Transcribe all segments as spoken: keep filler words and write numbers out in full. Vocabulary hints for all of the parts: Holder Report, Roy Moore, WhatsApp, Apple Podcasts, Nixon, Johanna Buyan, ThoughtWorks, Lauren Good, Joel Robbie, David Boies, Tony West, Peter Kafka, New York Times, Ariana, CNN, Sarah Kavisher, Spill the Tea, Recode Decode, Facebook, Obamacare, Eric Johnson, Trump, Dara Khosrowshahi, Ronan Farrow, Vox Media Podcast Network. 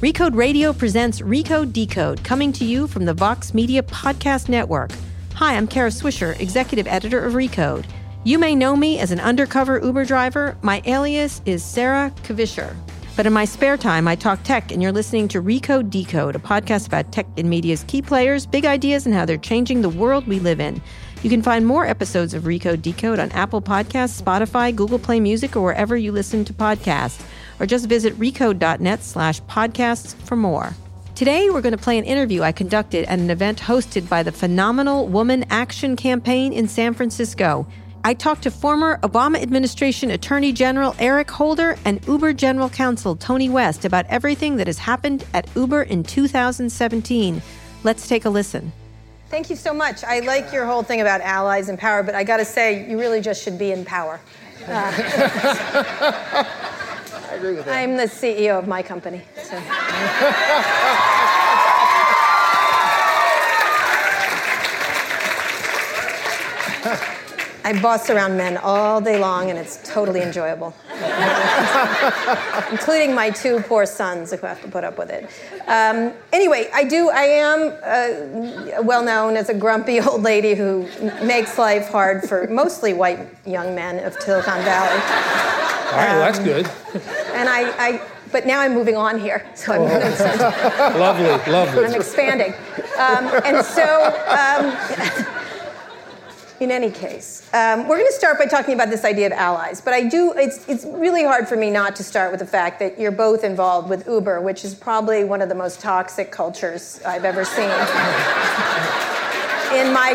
Recode Radio presents Recode Decode, coming to you from the Vox Media Podcast Network. Hi, I'm Kara Swisher, executive editor of Recode. You may know me as an undercover Uber driver. My alias is Sarah Kavisher. But in my spare time, I talk tech, and you're listening to Recode Decode, a podcast about tech and media's key players, big ideas, and how they're changing the world we live in. You can find more episodes of Recode Decode on Apple Podcasts, Spotify, Google Play Music, or wherever you listen to podcasts. Or just visit recode.net slash podcasts for more. Today, we're going to play an interview I conducted at an event hosted by the Phenomenal Woman Action Campaign in San Francisco. I talked to former Obama administration Attorney General Eric Holder and Uber General Counsel Tony West about everything that has happened at Uber in two thousand seventeen. Let's take a listen. Thank you so much. I like your whole thing about allies and power, but I got to say, you really just should be in power. Uh, I agree with that. I'm the C E O of my company. So. I boss around men all day long, and it's totally enjoyable. Including my two poor sons who have to put up with it. Um, anyway, I do. I am uh, well known as a grumpy old lady who makes life hard for mostly white young men of Silicon Valley. All right, um, well, that's good. And I, I, but now I'm moving on here, so I'm going to. Lovely, lovely. I'm expanding, um, and so. Um, In any case, um, we're going to start by talking about this idea of allies. But I do, it's it's really hard for me not to start with the fact that you're both involved with Uber, which is probably one of the most toxic cultures I've ever seen. in my...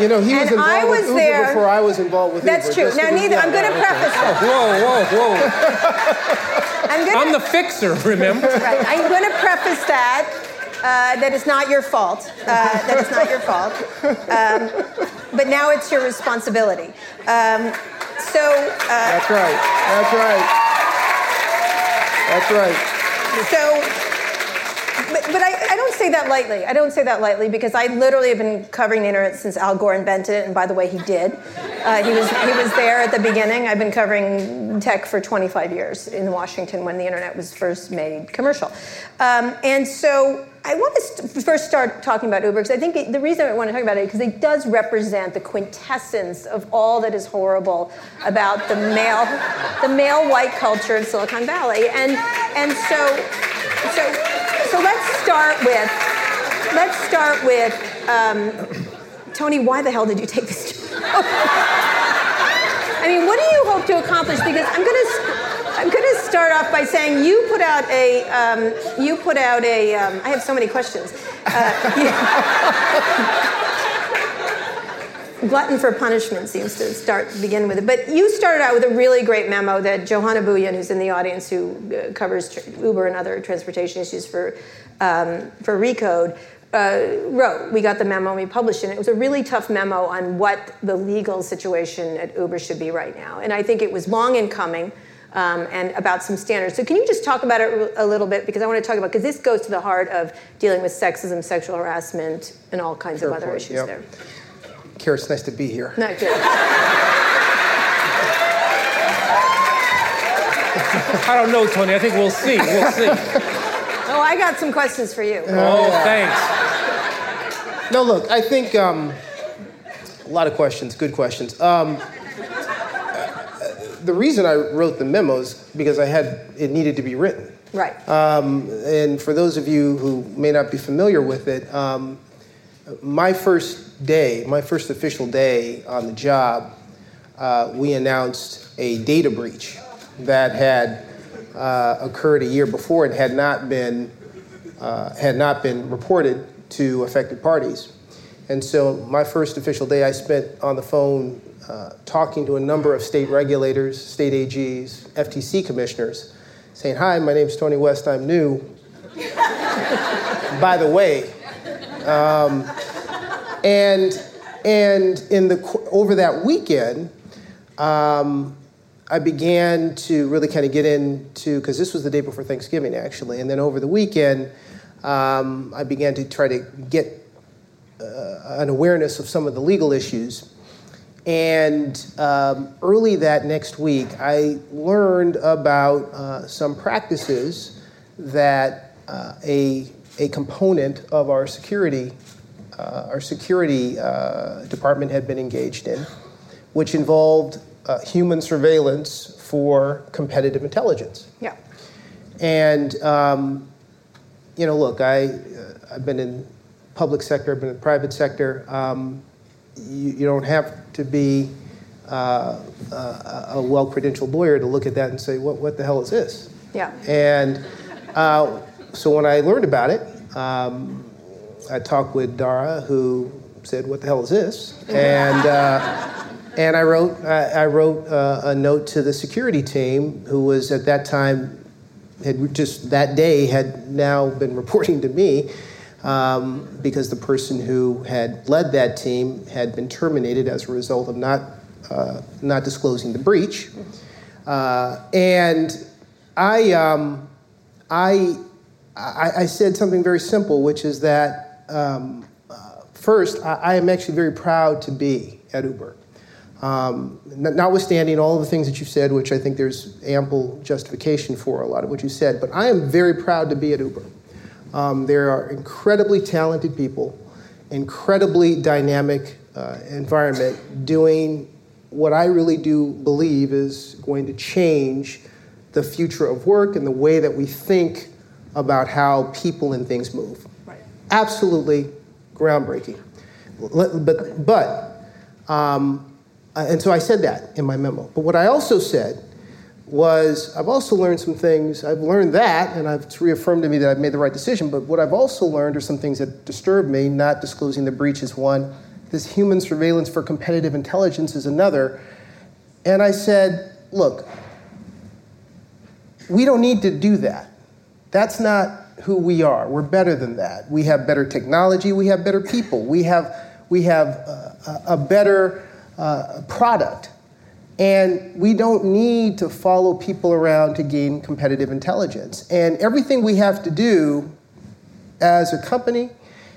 you know, he was and involved I was with Uber there, before I was involved with that's Uber. That's true. Now, neither, I'm going to preface that. Whoa, whoa, whoa. I'm, gonna, I'm the fixer, remember? Right. I'm going to preface that. Uh, that it's not your fault. Uh, that it's not your fault. Um, but now it's your responsibility. Um, so. Uh, That's right. That's right. That's right. So, but, but I, I don't say that lightly. I don't say that lightly because I literally have been covering the internet since Al Gore invented it, and by the way, he did. Uh, he was he was there at the beginning. I've been covering tech for twenty-five years in Washington when the internet was first made commercial, um, and so. I want to st- first start talking about Uber because I think it, the reason I want to talk about it is because it does represent the quintessence of all that is horrible about the male, the male white culture of Silicon Valley, and and so, so, so let's start with, let's start with, um, Tony, why the hell did you take this job? I mean, what do you hope to accomplish? Because I'm going to. I'm going to start off by saying you put out a, um, you put out a, um, I have so many questions. Uh, Glutton for punishment seems to start, begin with it. But you started out with a really great memo that Johanna Buyan, who's in the audience, who uh, covers tr- Uber and other transportation issues for, um, for Recode, Uh, wrote. We got the memo and we published it. It was a really tough memo on what the legal situation at Uber should be right now. And I think it was long in coming, um, and about some standards. So can you just talk about it a little bit? Because I want to talk about, because this goes to the heart of dealing with sexism, sexual harassment, and all kinds Fair of other point. Issues yep. there. Kara, it's nice to be here. Not good. I don't know, Tony. I think we'll see. We'll see. Oh, I got some questions for you. Oh, thanks. No, look, I think um, a lot of questions, good questions. Um, the reason I wrote the memos because I had it needed to be written. Right. Um, and for those of you who may not be familiar with it, um, my first day, my first official day on the job, uh, we announced a data breach that had. Uh, occurred a year before and had not been uh, had not been reported to affected parties, and so my first official day I spent on the phone uh, talking to a number of state regulators, state A Gs, F T C commissioners, saying, "Hi, my name's Tony West. I'm new. By the way," um, and and in the over that weekend. Um, I began to really kind of get into, because this was the day before Thanksgiving, actually. And then over the weekend, um, I began to try to get uh, an awareness of some of the legal issues. And um, early that next week, I learned about uh, some practices that uh, a a component of our security uh, our security uh, department had been engaged in, which involved uh, human surveillance for competitive intelligence. Yeah. And um, you know, look, I uh, I've been in public sector, I've been in the private sector. Um, you, you don't have to be uh, a, a well-credentialed lawyer to look at that and say, what what the hell is this? Yeah. And uh, so when I learned about it, um, I talked with Dara, who said, "What the hell is this?" And uh, and I wrote I, I wrote uh, a note to the security team, who was at that time. Had just that day had now been reporting to me um, because the person who had led that team had been terminated as a result of not uh, not disclosing the breach. Uh, and I, um, I I I said something very simple, which is that um, uh, first I, I am actually very proud to be at Uber. Um, notwithstanding all of the things that you've said, which I think there's ample justification for a lot of what you said, but I am very proud to be at Uber. Um, there are incredibly talented people, incredibly dynamic uh, environment, doing what I really do believe is going to change the future of work and the way that we think about how people and things move. Right. Absolutely groundbreaking. But, but um, Uh, and so I said that in my memo. But what I also said was, I've also learned some things. I've learned that, and it's reaffirmed to me that I've made the right decision. But what I've also learned are some things that disturb me. Not disclosing the breach is one. This human surveillance for competitive intelligence is another. And I said, look, we don't need to do that. That's not who we are. We're better than that. We have better technology. We have better people. We have, we have a, a better... Uh, product, and we don't need to follow people around to gain competitive intelligence. And everything we have to do as a company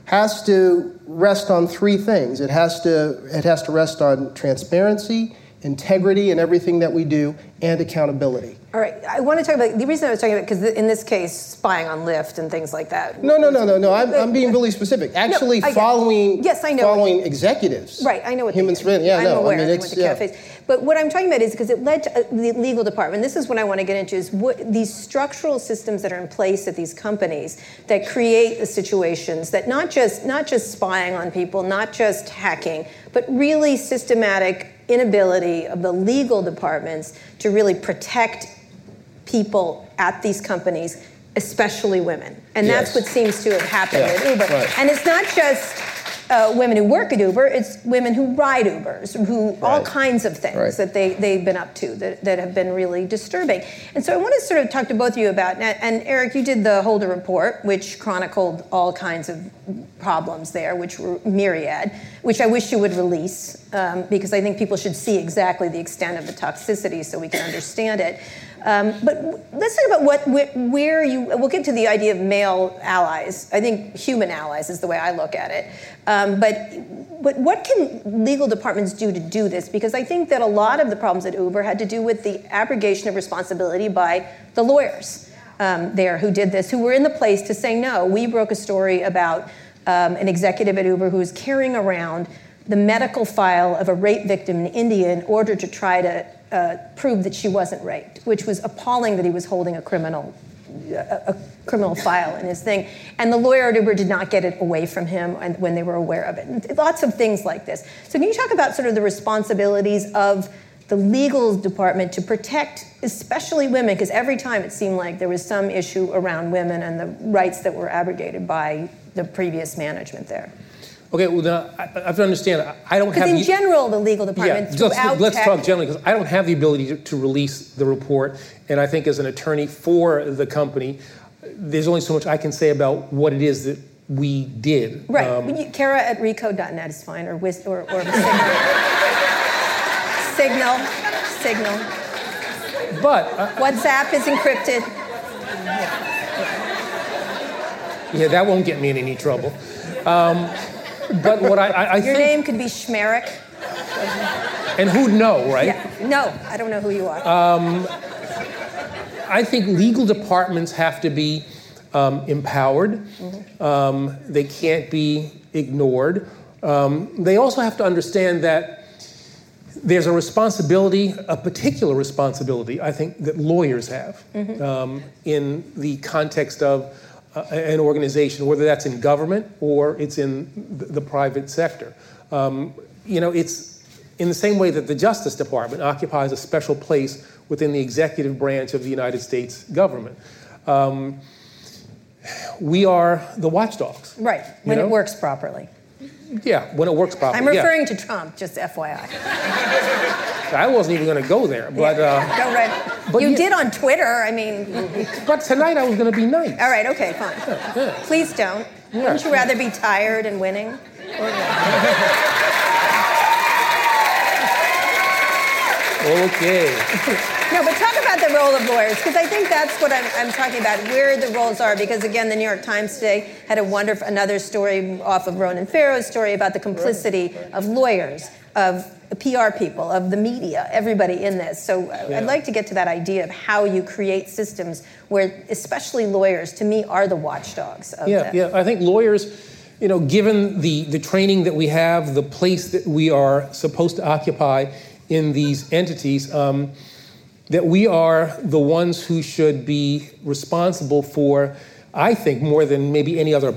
has to rest on three things. It has to it has to rest on transparency, integrity in everything that we do, and accountability. All right, I want to talk about the reason I was talking about because in this case, spying on Lyft and things like that. No, no, no, no, no. I'm, I'm being really specific. Actually, no, following, yes, I know, following executives. Right, I know what human surveillance. Yeah, I'm no, aware. I mean, it's, yeah. But what I'm talking about is because it led to the legal department. This is what I want to get into: is what these structural systems that are in place at these companies that create the situations that not just not just spying on people, not just hacking, but really systematic inability of the legal departments to really protect people at these companies, especially women. And yes. That's what seems to have happened yeah. at Uber. Right. And it's not just uh, women who work at Uber, it's women who ride Ubers, who right. all kinds of things right. that they, they've been up to that, that have been really disturbing. And so I want to sort of talk to both of you about, and, and Eric, you did the Holder Report, which chronicled all kinds of problems there, which were myriad, which I wish you would release, um, because I think people should see exactly the extent of the toxicity so we can understand it. Um, but let's talk about what, where, where you, we'll get to the idea of male allies. I think human allies is the way I look at it. Um, but, but what can legal departments do to do this? Because I think that a lot of the problems at Uber had to do with the abrogation of responsibility by the lawyers um, there who did this, who were in the place to say, no, we broke a story about um, an executive at Uber who was carrying around the medical file of a rape victim in India in order to try to Uh, proved that she wasn't raped, which was appalling that he was holding a criminal a, a criminal file in his thing. And the lawyer at Uber did not get it away from him and when they were aware of it. And lots of things like this. So can you talk about sort of the responsibilities of the legal department to protect especially women? Because every time it seemed like there was some issue around women and the rights that were abrogated by the previous management there. Okay, well, the, I have to understand, I don't have... Because in the, general, the legal department yeah, throughout let's, let's tech, talk generally, because I don't have the ability to, to release the report, and I think as an attorney for the company, there's only so much I can say about what it is that we did. Right. Um, Kara at recode dot net is fine, or, or, or, or Signal. Signal. Signal. But... Uh, WhatsApp is encrypted. Yeah. yeah, that won't get me in any trouble. Um... But what I, I, I Your think... Your name could be Schmerich. And who'd know, right? Yeah. No, I don't know who you are. Um, I think legal departments have to be um, empowered. Mm-hmm. Um, they can't be ignored. Um, they also have to understand that there's a responsibility, a particular responsibility, I think, that lawyers have mm-hmm. um, in the context of uh, an organization, whether that's in government or it's in the private sector. Um, you know, it's in the same way that the Justice Department occupies a special place within the executive branch of the United States government. Um, we are the watchdogs. Right, when you know? It works properly. Yeah, when it works properly. I'm referring yeah. to Trump, just F Y I. I wasn't even going to go there, but yeah, uh, don't read. But you yeah. did on Twitter. I mean, but tonight I was going to be nice. All right, okay, fine. Yeah, yeah. Please don't. Yeah. Wouldn't you rather be tired and winning? Or okay. No, but talk about the role of lawyers, because I think that's what I'm, I'm talking about, where the roles are, because, again, the New York Times today had a wonderful, another story off of Ronan Farrow's story about the complicity of lawyers, of P R people, of the media, everybody in this. So yeah. I'd like to get to that idea of how you create systems where, especially lawyers, to me, are the watchdogs of yeah, them. Yeah, I think lawyers, you know, given the, the training that we have, the place that we are supposed to occupy in these entities, um, that we are the ones who should be responsible for, I think, more than maybe any other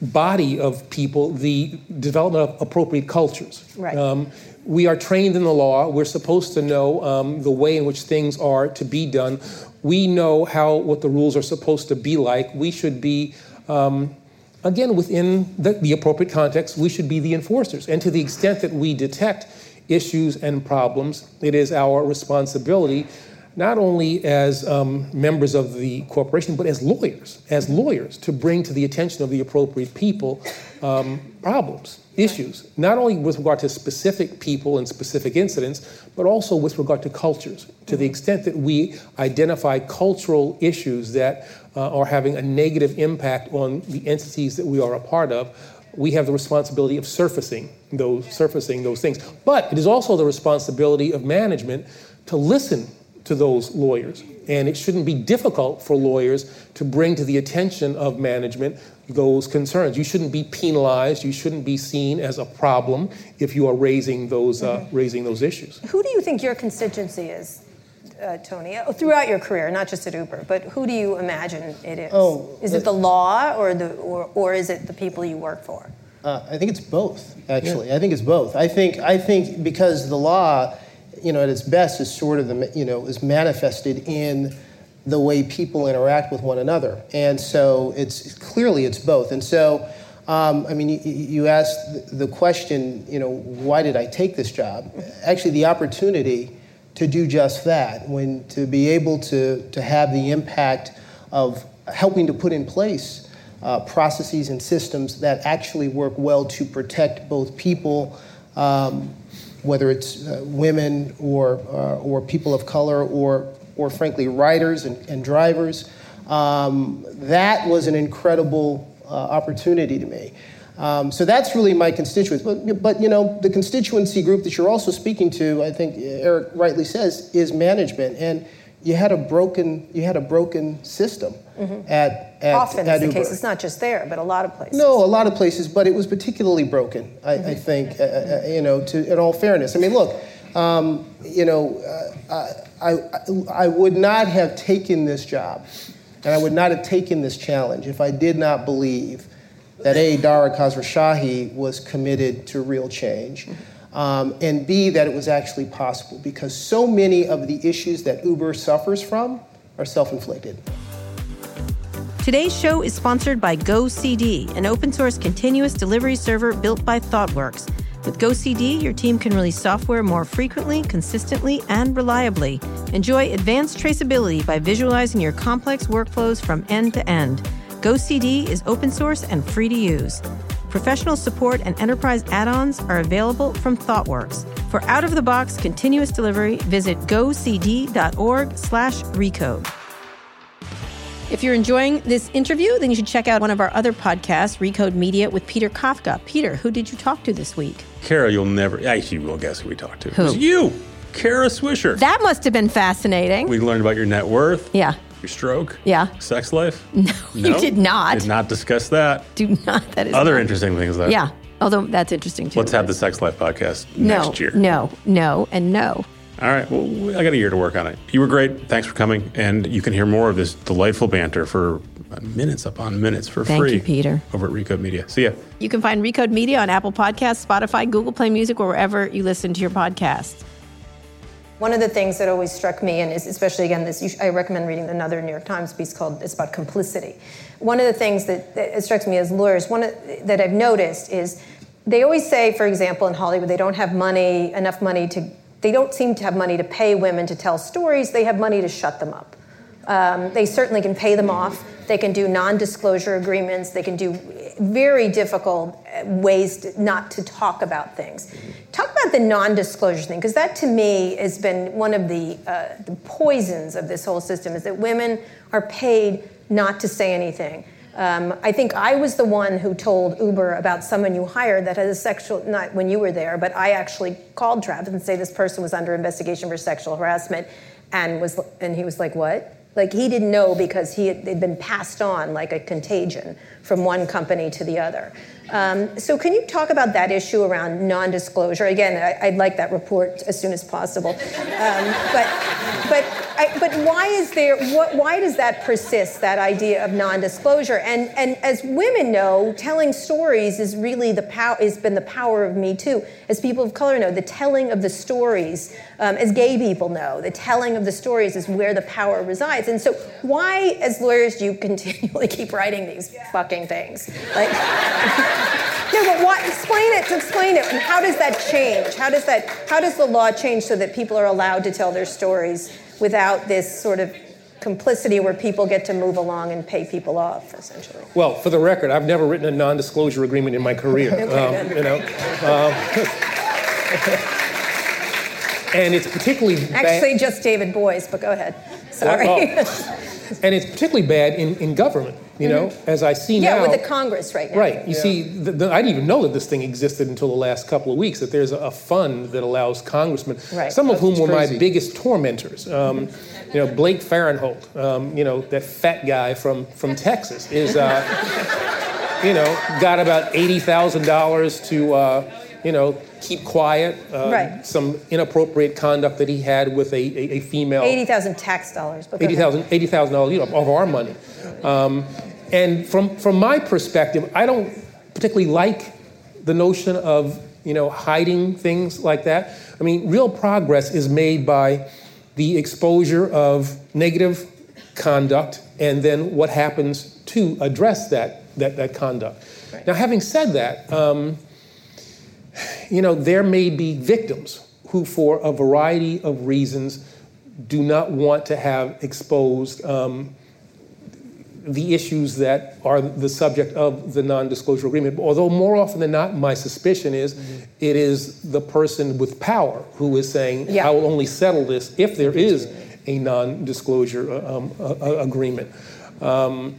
body of people, the development of appropriate cultures. Right. Um, we are trained in the law. We're supposed to know um, the way in which things are to be done. We know how what the rules are supposed to be like. We should be, um, again, within the, the appropriate context, we should be the enforcers. And to the extent that we detect issues and problems, it is our responsibility, not only as um, members of the corporation, but as lawyers, as lawyers, to bring to the attention of the appropriate people um, problems, issues, not only with regard to specific people and specific incidents, but also with regard to cultures, to the extent that we identify cultural issues that uh, are having a negative impact on the entities that we are a part of. We have the responsibility of surfacing those surfacing those things. But it is also the responsibility of management to listen to those lawyers. And it shouldn't be difficult for lawyers to bring to the attention of management those concerns. You shouldn't be penalized. You shouldn't be seen as a problem if you are raising those uh, mm-hmm. raising those issues. Who do you think your constituency is, uh, Tony, throughout your career, not just at Uber, but who do you imagine it is? Oh, is it the law or the or, or is it the people you work for? Uh, I think it's both, actually. Yeah. I think it's both. I think I think because the law, you know, at its best is sort of the, you know, is manifested in the way people interact with one another. And so it's clearly it's both. And so, um, I mean, you, you asked the question, you know, why did I take this job? Actually, the opportunity to do just that, when to be able to, to have the impact of helping to put in place uh, processes and systems that actually work well to protect both people, um, whether it's uh, women or uh, or people of color or or frankly riders and, and drivers. Um, that was an incredible uh, opportunity to me. Um, so that's really my constituents. But, but, you know, the constituency group that you're also speaking to, I think Eric rightly says, is management. And you had a broken you had a broken system mm-hmm. at, at, Often at Uber. Often is the case. It's not just there, but a lot of places. No, a lot of places, but it was particularly broken, I, mm-hmm. I think, uh, uh, you know, to, in all fairness. I mean, look, um, you know, uh, I, I I would not have taken this job, and I would not have taken this challenge if I did not believe that A, Dara Khosrowshahi was committed to real change, um, and B, that it was actually possible, because so many of the issues that Uber suffers from are self-inflicted. Today's show is sponsored by GoCD, an open-source continuous delivery server built by ThoughtWorks. With GoCD, your team can release software more frequently, consistently, and reliably. Enjoy advanced traceability by visualizing your complex workflows from end to end. GoCD is open source and free to use. Professional support and enterprise add-ons are available from ThoughtWorks. For out-of-the-box continuous delivery, visit gocd dot org slash recode. If you're enjoying this interview, then you should check out one of our other podcasts, Recode Media, with Peter Kafka. Peter, who did you talk to this week? Kara, you'll never, actually, you will guess who we talked to. Who? It was you, Kara Swisher. That must have been fascinating. We learned about your net worth. Yeah. Your stroke? Yeah. Sex life? No, no, you did not. Did not discuss that. Do not. That is other not. Interesting things, though. Yeah, although that's interesting, too. Let's have the sex life podcast no, next year. No, no, and no. All right, well, I got a year to work on it. You were great. Thanks for coming. And you can hear more of this delightful banter for minutes upon minutes for Thank free. Thank you, Peter. Over at Recode Media. See ya. You can find Recode Media on Apple Podcasts, Spotify, Google Play Music, or wherever you listen to your podcasts. One of the things that always struck me, and especially again, this, you, I recommend reading another New York Times piece called "It's About Complicity." One of the things that, that it strikes me as lawyers, one of, that I've noticed is they always say, for example, in Hollywood, they don't have money, enough money to, they don't seem to have money to pay women to tell stories. They have money to shut them up. Um, they certainly can pay them off. They can do non-disclosure agreements. They can do very difficult ways to, not to talk about things. Talk about the non-disclosure thing, because that to me has been one of the, uh, the poisons of this whole system, is that women are paid not to say anything. Um, I think I was the one who told Uber about someone you hired that had a sexual, not when you were there, but I actually called Travis and say this person was under investigation for sexual harassment, and was and he was like, what? Like, he didn't know because he had, they'd been passed on like a contagion from one company to the other. Um, so can you talk about that issue around non-disclosure? Again, I, I'd like that report as soon as possible. Um, but but I, but why is there? What, why does that persist? That idea of non-disclosure? And and as women know, telling stories is really the power. Has been the power of Me Too. As people of color know, the telling of the stories. Um, as gay people know, the telling of the stories is where the power resides. And so why, as lawyers, do you continually keep writing these yeah. fucking things? Like, no, but why? Explain it. Explain it. And how does that change? How does that? How does the law change so that people are allowed to tell their stories without this sort of complicity where people get to move along and pay people off, essentially? Well, for the record, I've never written a non-disclosure agreement in my career. okay, um, you know. Um, and it's particularly bad. Actually, just David Boies, but go ahead. Sorry. And it's particularly bad in, in government, you know, mm-hmm. as I see yeah, now. Yeah, with the Congress right now. Right. You yeah. see, the, the, I didn't even know that this thing existed until the last couple of weeks, that there's a, a fund that allows congressmen, right. some of That's whom were crazy. My biggest tormentors. Um, you know, Blake Farenthold, um, you know, that fat guy from, from Texas, is, uh, you know, got about eighty thousand dollars to... Uh, you know, keep quiet, uh, right. some inappropriate conduct that he had with a, a, a female. eighty thousand tax dollars. eighty thousand dollars, eighty thousand dollars you know, of our money. Um, and from, from my perspective, I don't particularly like the notion of, you know, hiding things like that. I mean, real progress is made by the exposure of negative conduct and then what happens to address that, that, that conduct. Right. Now, having said that, um, you know, there may be victims who, for a variety of reasons, do not want to have exposed um, the issues that are the subject of the non-disclosure agreement. Although more often than not, my suspicion is mm-hmm. it is the person with power who is saying, yeah. I will only settle this if there is a non-disclosure um, a, a agreement. Um,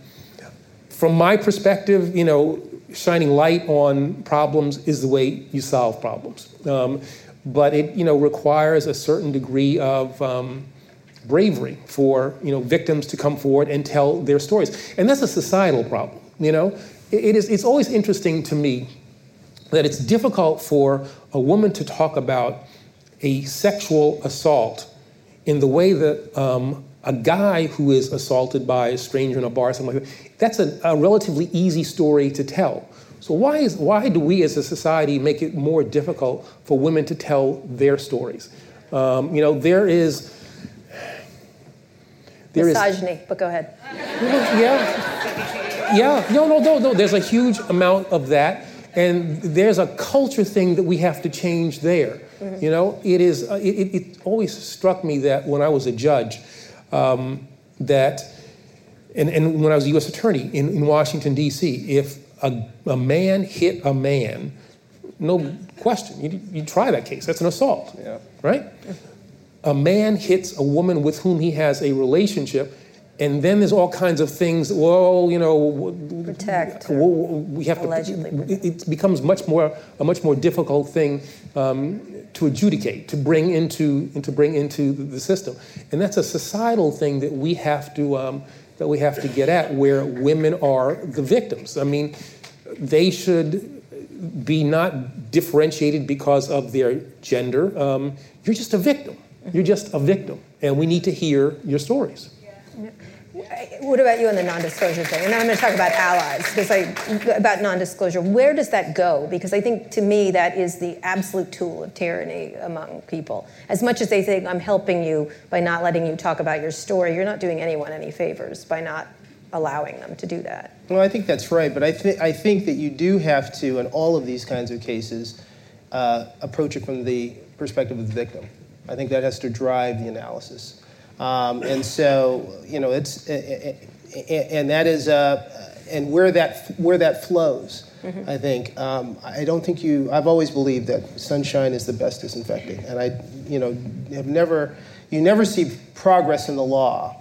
from my perspective, you know, shining light on problems is the way you solve problems, um, but it you know requires a certain degree of um, bravery for you know victims to come forward and tell their stories, and that's a societal problem. You know, it, it is. It's always interesting to me that it's difficult for a woman to talk about a sexual assault in the way that um, a guy who is assaulted by a stranger in a bar, something like that. That's a, a relatively easy story to tell. So why is why do we as a society make it more difficult for women to tell their stories? Um, you know, there is... There Misogyny, is, but go ahead. Yeah. Yeah. No, no, no, no. There's a huge amount of that. And there's a culture thing that we have to change there. Mm-hmm. You know, it is... It, it, it always struck me that when I was a judge, um, that... And, and when I was a U S attorney in, in Washington, D C, if a, a man hit a man, no question, you, you try that case. That's an assault, yeah. right? A man hits a woman with whom he has a relationship, And then there's all kinds of things, well, you know... Protect. We, we have allegedly to... Protect. It becomes much more a much more difficult thing um, to adjudicate, to bring into to bring into the system. And that's a societal thing that we have to um, that we have to get at, where women are the victims. I mean, they should be not differentiated because of their gender. Um, you're just a victim. You're just a victim. And we need to hear your stories. What about you on the non-disclosure thing? And I'm going to talk about allies, because I, about non-disclosure. Where does that go? Because I think, to me, that is the absolute tool of tyranny among people. As much as they think, I'm helping you by not letting you talk about your story, you're not doing anyone any favors by not allowing them to do that. Well, I think that's right. But I, th- I think that you do have to, in all of these kinds of cases, uh, approach it from the perspective of the victim. I think that has to drive the analysis. Um, and so, you know, it's uh, and that is uh, and where that where that flows, mm-hmm. I think. Um, I don't think you. I've always believed that sunshine is the best disinfectant, and I, you know, have never. You never see progress in the law.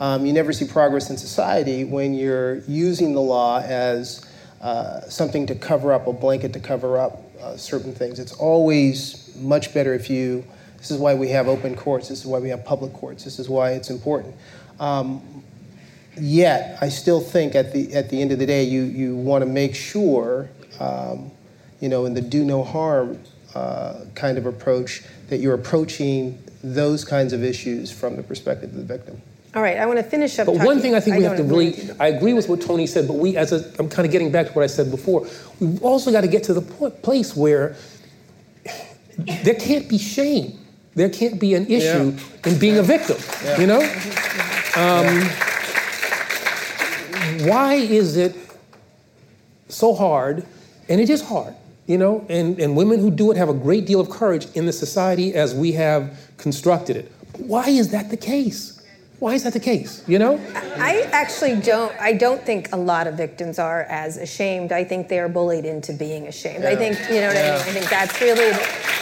Um, you never see progress in society when you're using the law as uh, something to cover up, a blanket to cover up uh, certain things. It's always much better if you. This is why we have open courts. This is why we have public courts. This is why it's important. Um, yet, I still think at the at the end of the day, you you want to make sure, um, you know, in the do no harm uh, kind of approach, that you're approaching those kinds of issues from the perspective of the victim. All right, I want to finish up. But talking, one thing I think we I have to really, I agree with what Tony said, but we, as a, I'm kind of getting back to what I said before, we've also got to get to the point, place where there can't be shame. There can't be an issue yeah. in being yeah. a victim, yeah. you know? Um, yeah. Why is it so hard, and it is hard, you know? And, and women who do it have a great deal of courage in the society as we have constructed it. Why is that the case? Why is that the case, you know? I actually don't, I don't think a lot of victims are as ashamed. I think they are bullied into being ashamed. Yeah. I think, you know what yeah. I mean? I think that's really...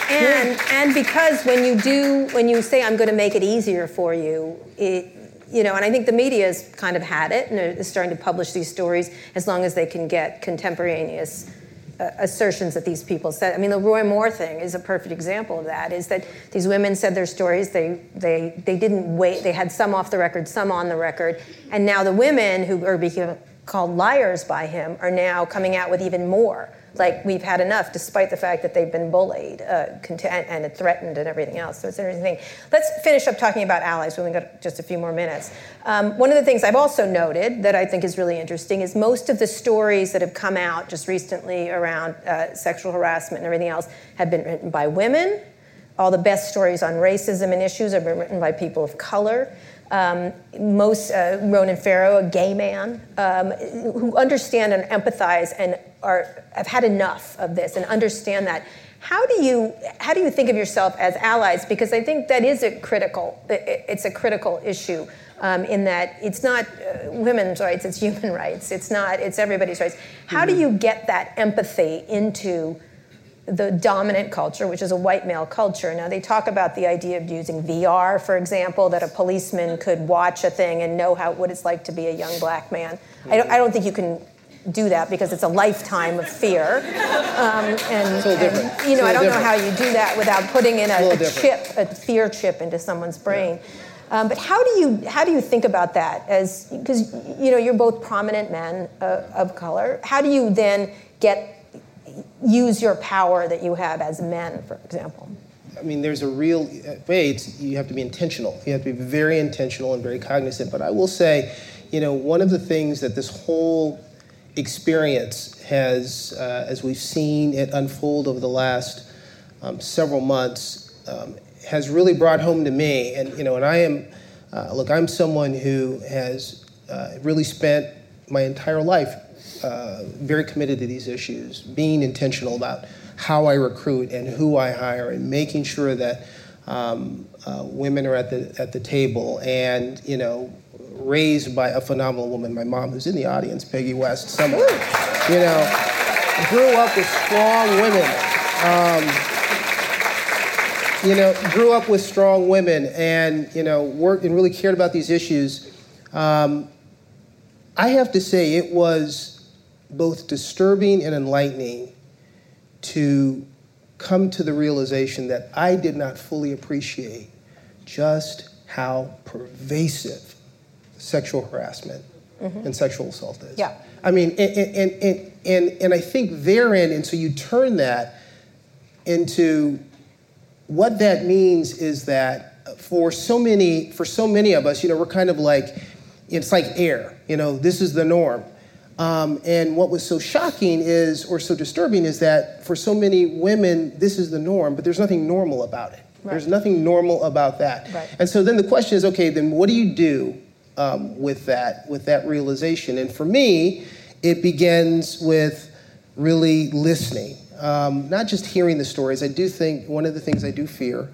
And and because when you do, when you say, I'm going to make it easier for you, it, you know, and I think the media has kind of had it and is starting to publish these stories as long as they can get contemporaneous uh, assertions that these people said. I mean, the Roy Moore thing is a perfect example of that, is that these women said their stories, they they, they didn't wait, they had some off the record, some on the record, and now the women who are being called liars by him are now coming out with even more. Like, we've had enough, despite the fact that they've been bullied uh, cont- and, and threatened and everything else. So it's an interesting thing. Let's finish up talking about allies. We've only got just a few more minutes. Um, one of the things I've also noted that I think is really interesting is most of the stories that have come out just recently around uh, sexual harassment and everything else have been written by women. All the best stories on racism and issues have been written by people of color. Um, most, uh, Ronan Farrow, a gay man, um, who understand and empathize and are have had enough of this and understand that. How do you how do you think of yourself as allies? Because I think that is a critical it's a critical issue um, in that it's not uh, women's rights, it's human rights. It's not it's everybody's rights. How do you get that empathy into the dominant culture, which is a white male culture? Now, they talk about the idea of using V R, for example, that a policeman could watch a thing and know how what it's like to be a young black man. Mm-hmm. I, don't, I don't think you can do that because it's a lifetime of fear. Um, and, and, you know, I don't different. know how you do that without putting in a, a, a chip, a fear chip into someone's brain. Yeah. Um, but how do you how do you think about that? As because, you know, you're both prominent men uh, of color. How do you then get... use your power that you have as men, for example? I mean, there's a real way. It's, you have to be intentional. You have to be very intentional and very cognizant. But I will say, you know, one of the things that this whole experience has, uh, as we've seen it unfold over the last um, several months, um, has really brought home to me. And, you know, and I am, uh, look, I'm someone who has uh, really spent my entire life Uh, very committed to these issues, being intentional about how I recruit and who I hire, and making sure that um, uh, women are at the at the table. And, you know, raised by a phenomenal woman, my mom, who's in the audience, Peggy West, someone, you know, grew up with strong women. Um, you know, grew up with strong women, and you know, worked and really cared about these issues. Um, I have to say it was both disturbing and enlightening to come to the realization that I did not fully appreciate just how pervasive sexual harassment mm-hmm. and sexual assault is. Yeah. I mean, and and, and and and I think therein, and so you turn that into what that means is that for so many, for so many of us, you know, we're kind of like, it's like air, you know, this is the norm. Um, and what was so shocking is, or so disturbing is that for so many women, this is the norm, but there's nothing normal about it. Right. There's nothing normal about that. Right. And so then the question is, okay, then what do you do um, with that, with that realization? And for me, it begins with really listening, um, not just hearing the stories. I do think one of the things I do fear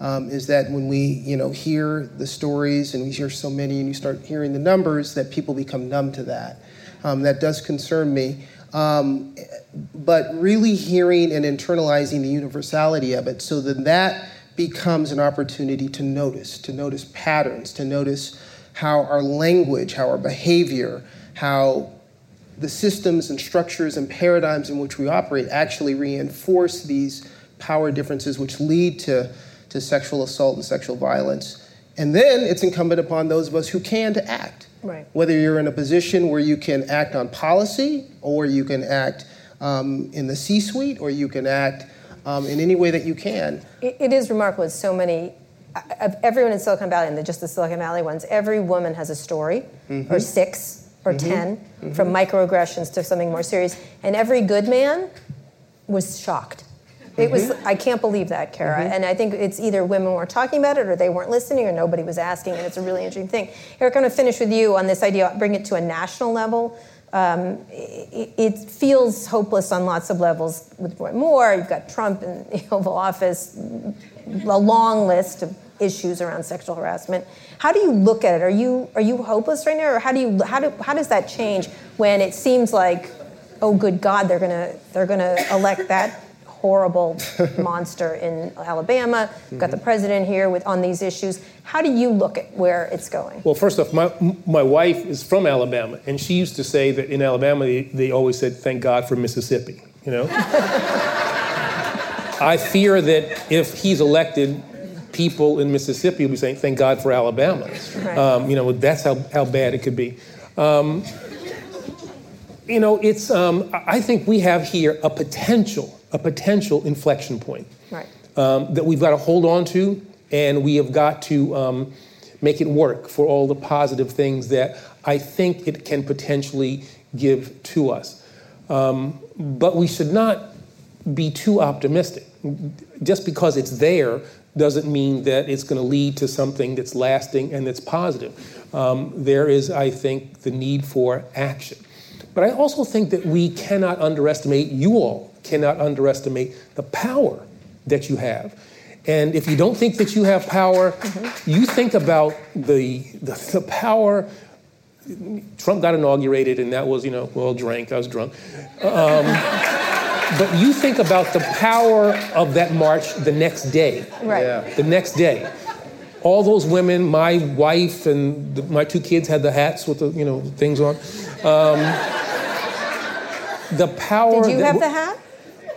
um, is that when we, you know, hear the stories and we hear so many, and you start hearing the numbers, that people become numb to that. Um, that does concern me. Um, but really hearing and internalizing the universality of it, so then that becomes an opportunity to notice, to notice patterns, to notice how our language, how our behavior, how the systems and structures and paradigms in which we operate actually reinforce these power differences which lead to, to sexual assault and sexual violence. And then it's incumbent upon those of us who can to act. Right. Whether you're in a position where you can act on policy, or you can act um, in the C-suite, or you can act um, in any way that you can. It, it is remarkable. It's so many, of everyone in Silicon Valley, and just the Silicon Valley ones, every woman has a story, mm-hmm. or six, or mm-hmm. ten, mm-hmm. from microaggressions to something more serious. And every good man was shocked. Mm-hmm. It was, I can't believe that, Kara. Mm-hmm. And I think it's either women weren't talking about it, or they weren't listening, or nobody was asking, and it's a really interesting thing. Eric, I'm going to finish with you on this idea, bring it to a national level. Um, it, it feels hopeless on lots of levels with Roy Moore. You've got Trump in the Oval Office, a long list of issues around sexual harassment. How do you look at it? Are you are you hopeless right now, or how do you how do how does that change when it seems like, oh good God, they're gonna they're gonna elect that horrible monster in Alabama. We've got mm-hmm. the president here with on these issues. How do you look at where it's going? Well, first off, my my wife is from Alabama, and she used to say that in Alabama they, they always said, "Thank God for Mississippi." You know. I fear that if he's elected, people in Mississippi will be saying, "Thank God for Alabama." Right. Um, you know, that's how how bad it could be. Um, you know, it's. Um, I think we have here a potential. a potential inflection point right. um, that we've got to hold on to, and we have got to um, make it work for all the positive things that I think it can potentially give to us. Um, but we should not be too optimistic. Just because it's there doesn't mean that it's going to lead to something that's lasting and that's positive. Um, there is, I think, the need for action. But I also think that we cannot underestimate you all. Cannot underestimate the power that you have. And if you don't think that you have power, mm-hmm. you think about the, the the power. Trump got inaugurated, and that was, you know, well, drank, I was drunk. Um, but you think about the power of that march the next day. Right. Yeah. The next day. All those women, my wife and the, my two kids had the hats with the, you know, things on. Um, the power. Did you that, have the hat?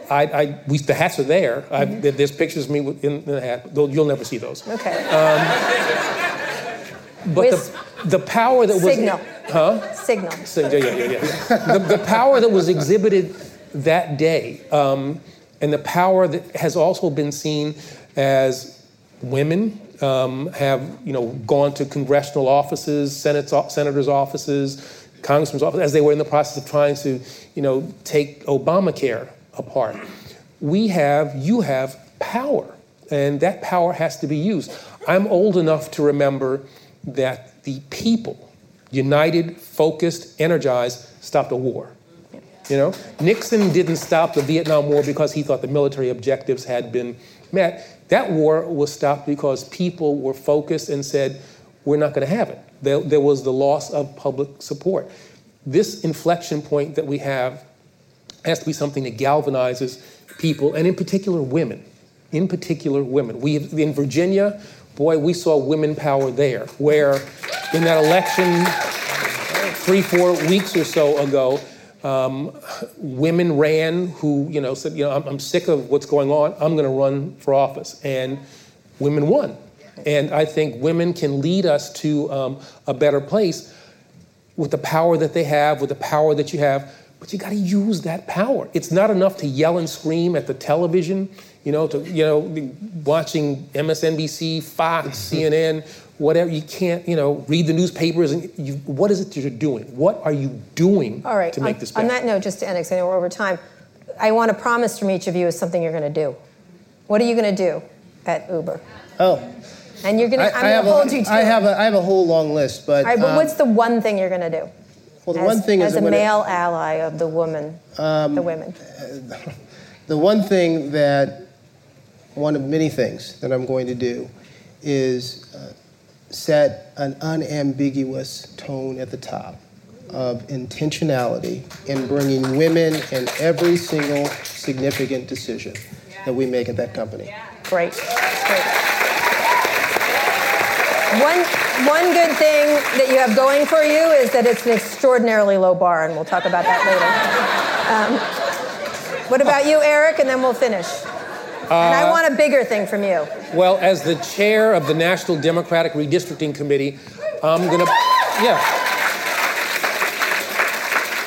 I, I, we, the hats are there. I, mm-hmm. There's pictures of me in, in the hat. You'll never see those. Okay. Um, but the, the power that was signal, huh? Signal. So, yeah, yeah, yeah. the, the power that was exhibited that day, um, and the power that has also been seen as women um, have, you know, gone to congressional offices, Senate, senators' offices, Congressman's office, as they were in the process of trying to, you know, take Obamacare apart. We have, you have power, and that power has to be used. I'm old enough to remember that the people, united, focused, energized, stopped a war. You know, Nixon didn't stop the Vietnam War because he thought the military objectives had been met. That war was stopped because people were focused and said, we're not going to have it. There, there was the loss of public support. This inflection point that we have has to be something that galvanizes people, and in particular women. In particular women. We in Virginia, boy, we saw women power there, where in that election three, four weeks or so ago, um, women ran who, you know, said, you know, I'm, I'm sick of what's going on. I'm going to run for office. And women won. And I think women can lead us to um, a better place with the power that they have, with the power that you have. But you got to use that power. It's not enough to yell and scream at the television, you know, to, you know, watching M S N B C, Fox, C N N, whatever. You can't, you know, read the newspapers. And you, what is it that you're doing? What are you doing All right, to make on, this better? On that note, just to end, because I know we're over time, I want a promise from each of you is something you're going to do. What are you going to do at Uber? Oh. And you're going to, I'm going to hold a, you to I have a, I have a whole long list, but... All right, but um, what's the one thing you're going to do? Well, the as, one thing as is a male it, ally of the woman, um, the women. The one thing that, one of many things that I'm going to do is uh, set an unambiguous tone at the top of intentionality in bringing women in every single significant decision yeah. that we make at that company. Yeah. Great. Great. One. One good thing that you have going for you is that it's an extraordinarily low bar, and we'll talk about that later. Um, what about you, Eric? And then we'll finish. Uh, and I want a bigger thing from you. Well, as the chair of the National Democratic Redistricting Committee, I'm going to, yeah.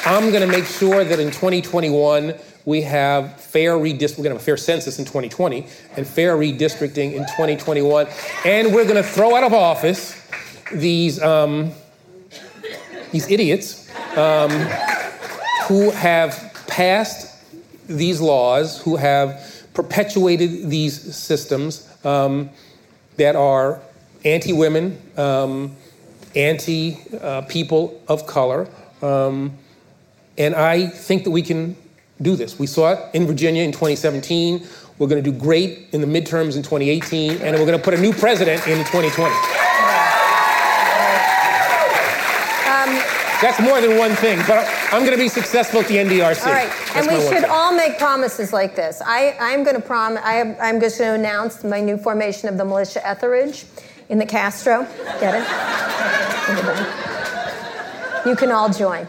I'm going to make sure that in twenty twenty-one, we have fair redistricting. We're going to have a fair census in twenty twenty and fair redistricting in twenty twenty-one. And we're going to throw out of office These um, these idiots um, who have passed these laws, who have perpetuated these systems um, that are anti-women, um, anti-people uh, of color. Um, and I think that we can do this. We saw it in Virginia in twenty seventeen. We're going to do great in the midterms in twenty eighteen. And we're going to put a new president in twenty twenty. That's more than one thing, but I'm going to be successful at the N D R C. All right, That's and we should all make promises like this. I, I'm going to prom. I, I'm just going to announce my new formation of the militia Etheridge in the Castro. Get it? You can all join.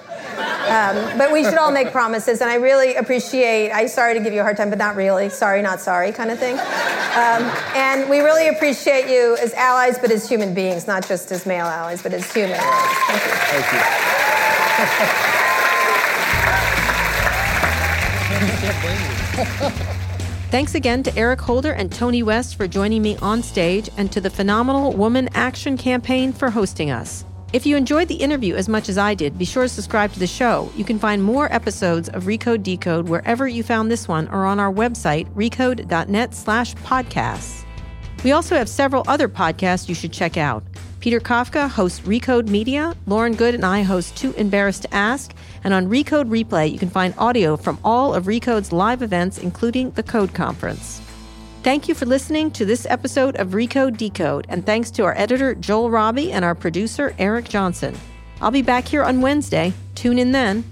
Um, but we should all make promises, and I really appreciate, I'm sorry to give you a hard time, but not really, sorry, not sorry kind of thing. Um, and we really appreciate you as allies, but as human beings, not just as male allies, but as human allies. Thank you. Thank you. Thanks again to Eric Holder and Tony West for joining me on stage, and to the Phenomenal Woman Action Campaign for hosting us. If you enjoyed the interview as much as I did, be sure to subscribe to the show. You can find more episodes of Recode Decode wherever you found this one or on our website, recode.net slash podcasts. We also have several other podcasts you should check out. Peter Kafka hosts Recode Media, Lauren Good and I host Too Embarrassed to Ask, and on Recode Replay you can find audio from all of Recode's live events, including the Code Conference. Thank you for listening to this episode of Recode Decode, and thanks to our editor, Joel Robbie, and our producer, Eric Johnson. I'll be back here on Wednesday. Tune in then.